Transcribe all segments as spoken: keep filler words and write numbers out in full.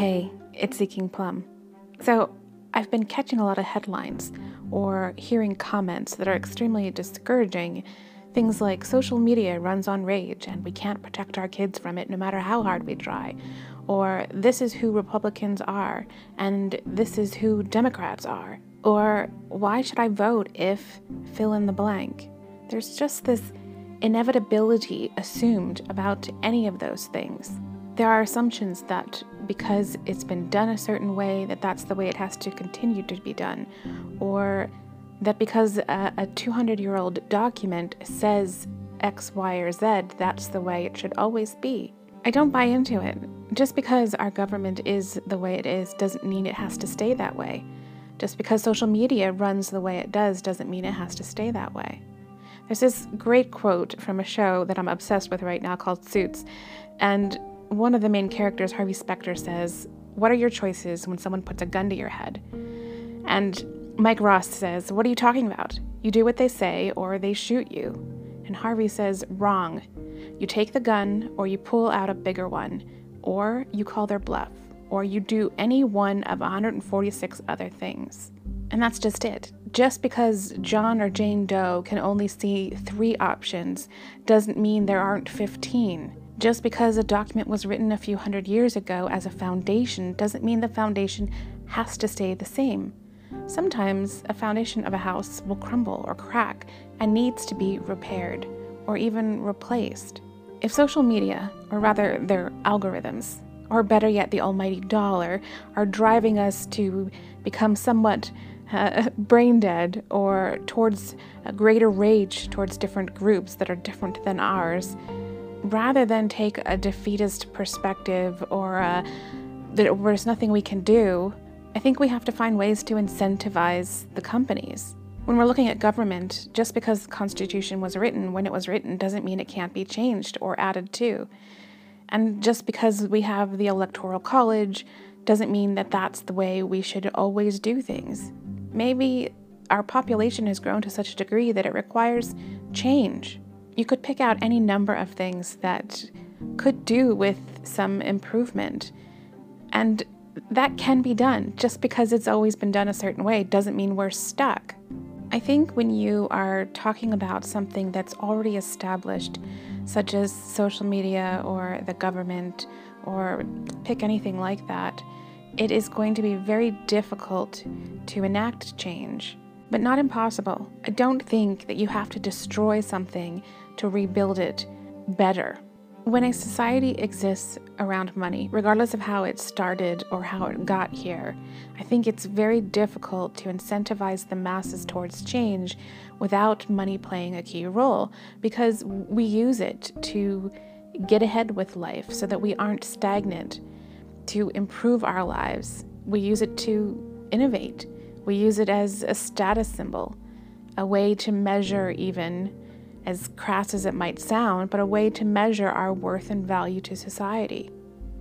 hey, it's Seeking Plum. So I've been catching a lot of headlines or hearing comments that are extremely discouraging. Things like social media runs on rage and we can't protect our kids from it no matter how hard we try. Or this is who Republicans are and this is who Democrats are. Or why should I vote if fill in the blank? There's just this inevitability assumed about any of those things. There are assumptions that because it's been done a certain way, that that's the way it has to continue to be done. Or that because a two hundred year old document says X, Y, or Z, that's the way it should always be. I don't buy into it. Just because our government is the way it is doesn't mean it has to stay that way. Just because social media runs the way it does doesn't mean it has to stay that way. There's this great quote from a show that I'm obsessed with right now called Suits, and one of the main characters, Harvey Specter, says, "What are your choices when someone puts a gun to your head?" And Mike Ross says, "What are you talking about? You do what they say or they shoot you." And Harvey says, "Wrong. You take the gun or you pull out a bigger one, or you call their bluff, or you do any one of one hundred forty-six other things." And that's just it. Just because John or Jane Doe can only see three options doesn't mean there aren't fifteen. Just because a document was written a few hundred years ago as a foundation doesn't mean the foundation has to stay the same. Sometimes a foundation of a house will crumble or crack and needs to be repaired or even replaced. If social media, or rather their algorithms, or better yet the almighty dollar, are driving us to become somewhat uh, brain dead or towards a greater rage towards different groups that are different than ours, rather than take a defeatist perspective or a, that there's nothing we can do, I think we have to find ways to incentivize the companies. When we're looking at government, just because the Constitution was written when it was written doesn't mean it can't be changed or added to. And just because we have the Electoral College doesn't mean that that's the way we should always do things. Maybe our population has grown to such a degree that it requires change. You could pick out any number of things that could do with some improvement. And that can be done. Just because it's always been done a certain way doesn't mean we're stuck. I think when you are talking about something that's already established, such as social media or the government or pick anything like that, it is going to be very difficult to enact change, but not impossible. I don't think that you have to destroy something to rebuild it better. When a society exists around money, regardless of how it started or how it got here, I think it's very difficult to incentivize the masses towards change without money playing a key role, because we use it to get ahead with life so that we aren't stagnant, to improve our lives. We use it to innovate. We use it as a status symbol, a way to measure, even as crass as it might sound, but a way to measure our worth and value to society.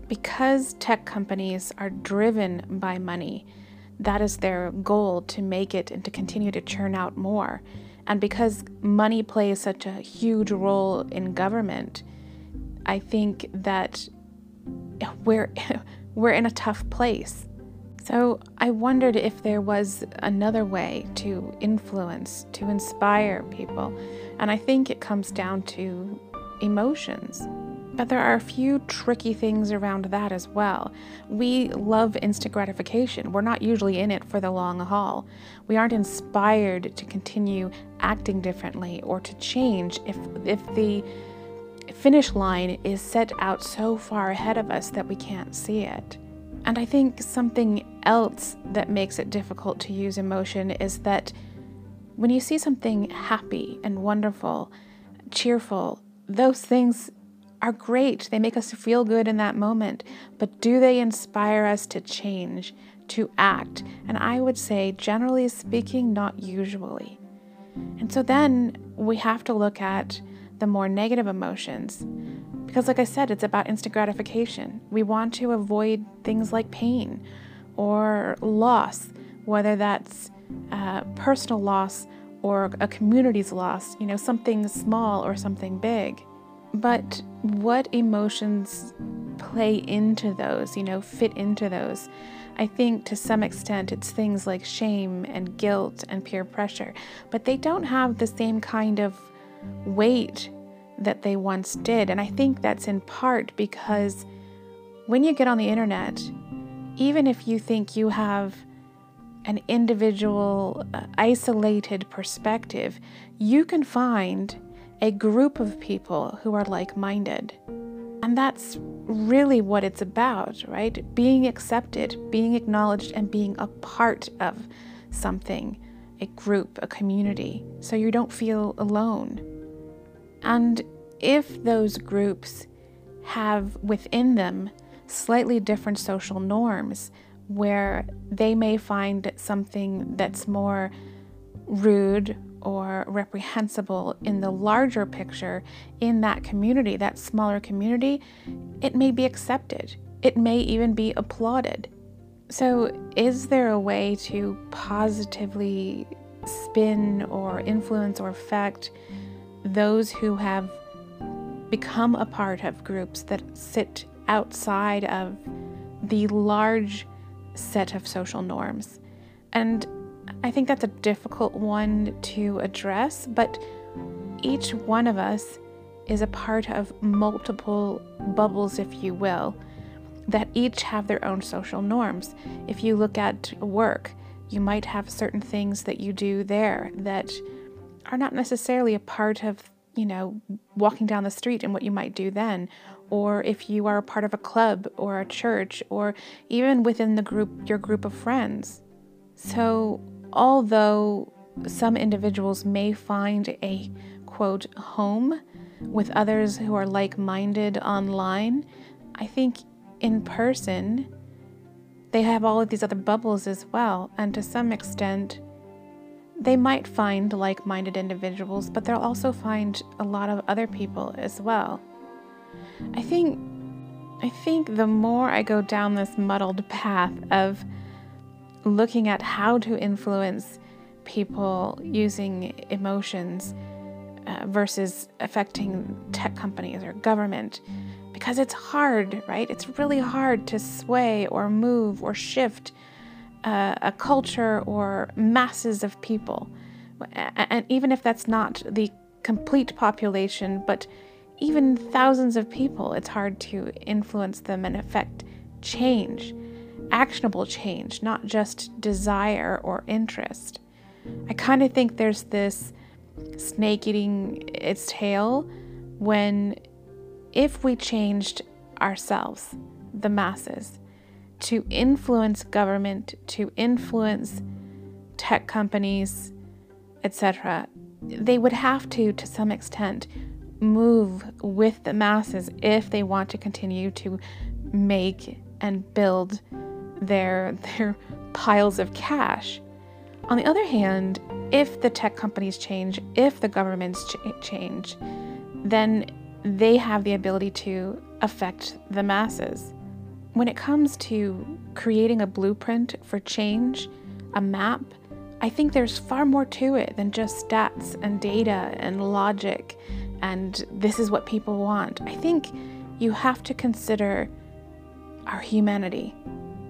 Because tech companies are driven by money, that is their goal, to make it and to continue to churn out more. And because money plays such a huge role in government, I think that we're, we're in a tough place. So I wondered if there was another way to influence, to inspire people, and I think it comes down to emotions. But there are a few tricky things around that as well. We love instant gratification. We're not usually in it for the long haul. We aren't inspired to continue acting differently or to change if, if the finish line is set out so far ahead of us that we can't see it. And I think something else that makes it difficult to use emotion is that when you see something happy and wonderful, cheerful, those things are great. They make us feel good in that moment. But do they inspire us to change, to act? And I would say, generally speaking, not usually. And so then we have to look at the more negative emotions. Because like I said, it's about instant gratification. We want to avoid things like pain or loss, whether that's uh, personal loss or a community's loss, you know, something small or something big. But what emotions play into those, you know, fit into those. I think to some extent it's things like shame and guilt and peer pressure, but they don't have the same kind of weight that they once did. And I think that's in part because when you get on the internet, even if you think you have an individual, uh, isolated perspective, you can find a group of people who are like-minded. And that's really what it's about, right? Being accepted, being acknowledged, and being a part of something, a group, a community, so you don't feel alone. And if those groups have within them slightly different social norms, where they may find something that's more rude or reprehensible in the larger picture in that community, that smaller community, it may be accepted. It may even be applauded. So is there a way to positively spin or influence or affect those who have become a part of groups that sit outside of the large set of social norms? And I think that's a difficult one to address, but each one of us is a part of multiple bubbles, if you will, that each have their own social norms. If you look at work, you might have certain things that you do there that are not necessarily a part of, you know, walking down the street and what you might do then. Or if you are a part of a club or a church, or even within the group, your group of friends. So although some individuals may find a, quote, home with others who are like-minded online, I think in person, they have all of these other bubbles as well. And to some extent, they might find like-minded individuals, but they'll also find a lot of other people as well. I think, I think the more I go down this muddled path of looking at how to influence people using emotions uh, versus affecting tech companies or government, because it's hard, right? It's really hard to sway or move or shift uh, a culture or masses of people. And even if that's not the complete population, but even thousands of people, it's hard to influence them and affect change, actionable change, not just desire or interest. I kind of think there's this snake eating its tail when, if we changed ourselves, the masses, to influence government, to influence tech companies, et cetera, they would have to, to some extent, move with the masses if they want to continue to make and build their their piles of cash. On the other hand, if the tech companies change, if the governments ch- change, then they have the ability to affect the masses. When it comes to creating a blueprint for change, a map, I think there's far more to it than just stats and data and logic and this is what people want. I think you have to consider our humanity.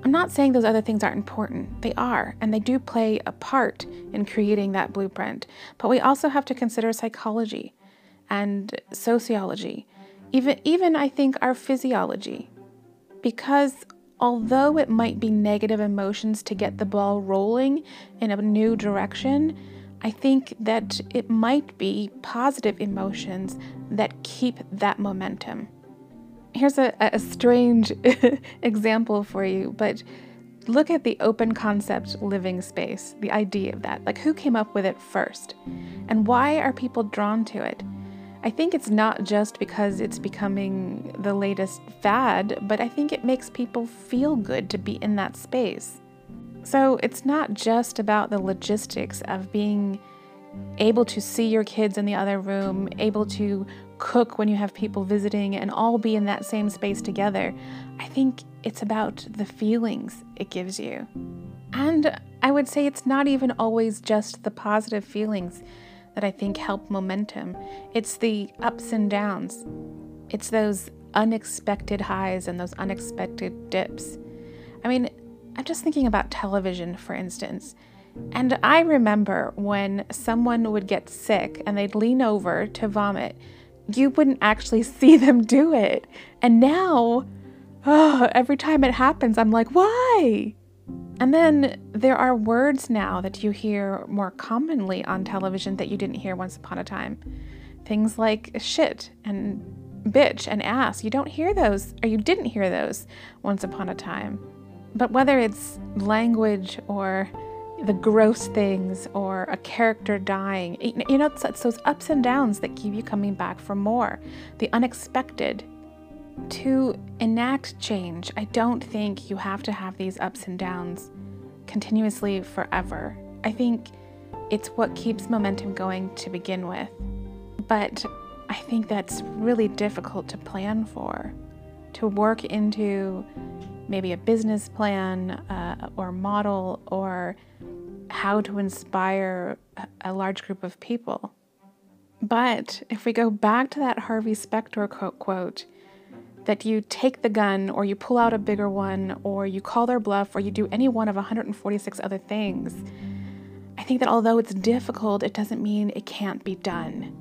I'm not saying those other things aren't important. They are, and they do play a part in creating that blueprint. But we also have to consider psychology and sociology, even, even I think our physiology. Because although it might be negative emotions to get the ball rolling in a new direction, I think that it might be positive emotions that keep that momentum. Here's a, a strange example for you, but look at the open concept living space, the idea of that. Like, who came up with it first? And why are people drawn to it? I think it's not just because it's becoming the latest fad, but I think it makes people feel good to be in that space. So it's not just about the logistics of being able to see your kids in the other room, able to cook when you have people visiting and all be in that same space together. I think it's about the feelings it gives you. And I would say it's not even always just the positive feelings that I think help momentum. It's the ups and downs. It's those unexpected highs and those unexpected dips. I mean, I'm just thinking about television, for instance. And I remember when someone would get sick and they'd lean over to vomit, you wouldn't actually see them do it. And now, oh, every time it happens, I'm like, why? And then there are words now that you hear more commonly on television that you didn't hear once upon a time. Things like shit and bitch and ass. You don't hear those, or you didn't hear those once upon a time. But whether it's language or the gross things or a character dying, you know, it's, it's those ups and downs that keep you coming back for more. The unexpected. To enact change, I don't think you have to have these ups and downs continuously forever. I think it's what keeps momentum going to begin with. But I think that's really difficult to plan for, to work into maybe a business plan uh, or model, or how to inspire a large group of people. But if we go back to that Harvey Specter quote, that you take the gun, or you pull out a bigger one, or you call their bluff, or you do any one of one hundred forty-six other things, I think that although it's difficult, it doesn't mean it can't be done.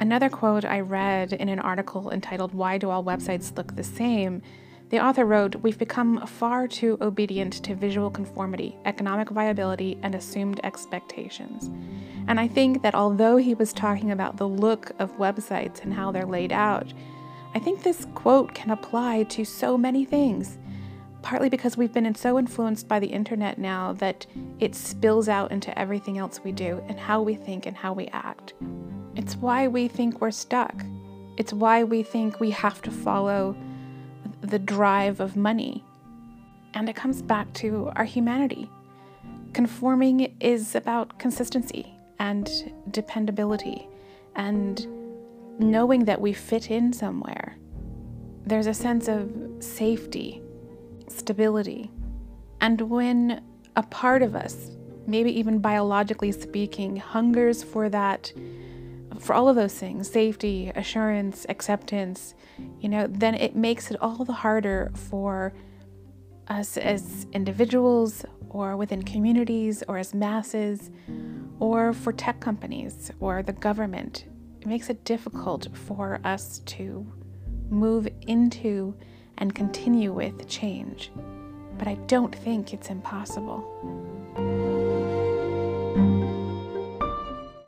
Another quote I read in an article entitled, "Why Do All Websites Look the Same?" The author wrote, "We've become far too obedient to visual conformity, economic viability, and assumed expectations." And I think that although he was talking about the look of websites and how they're laid out, I think this quote can apply to so many things, partly because we've been so influenced by the internet now that it spills out into everything else we do and how we think and how we act. It's why we think we're stuck. It's why we think we have to follow the drive of money. And it comes back to our humanity. Conforming is about consistency and dependability and knowing that we fit in somewhere. There's a sense of safety, stability. And when a part of us, maybe even biologically speaking, hungers for that, for all of those things, safety, assurance, acceptance, you know, then it makes it all the harder for us as individuals or within communities or as masses or for tech companies or the government. It makes it difficult for us to move into and continue with change. But I don't think it's impossible.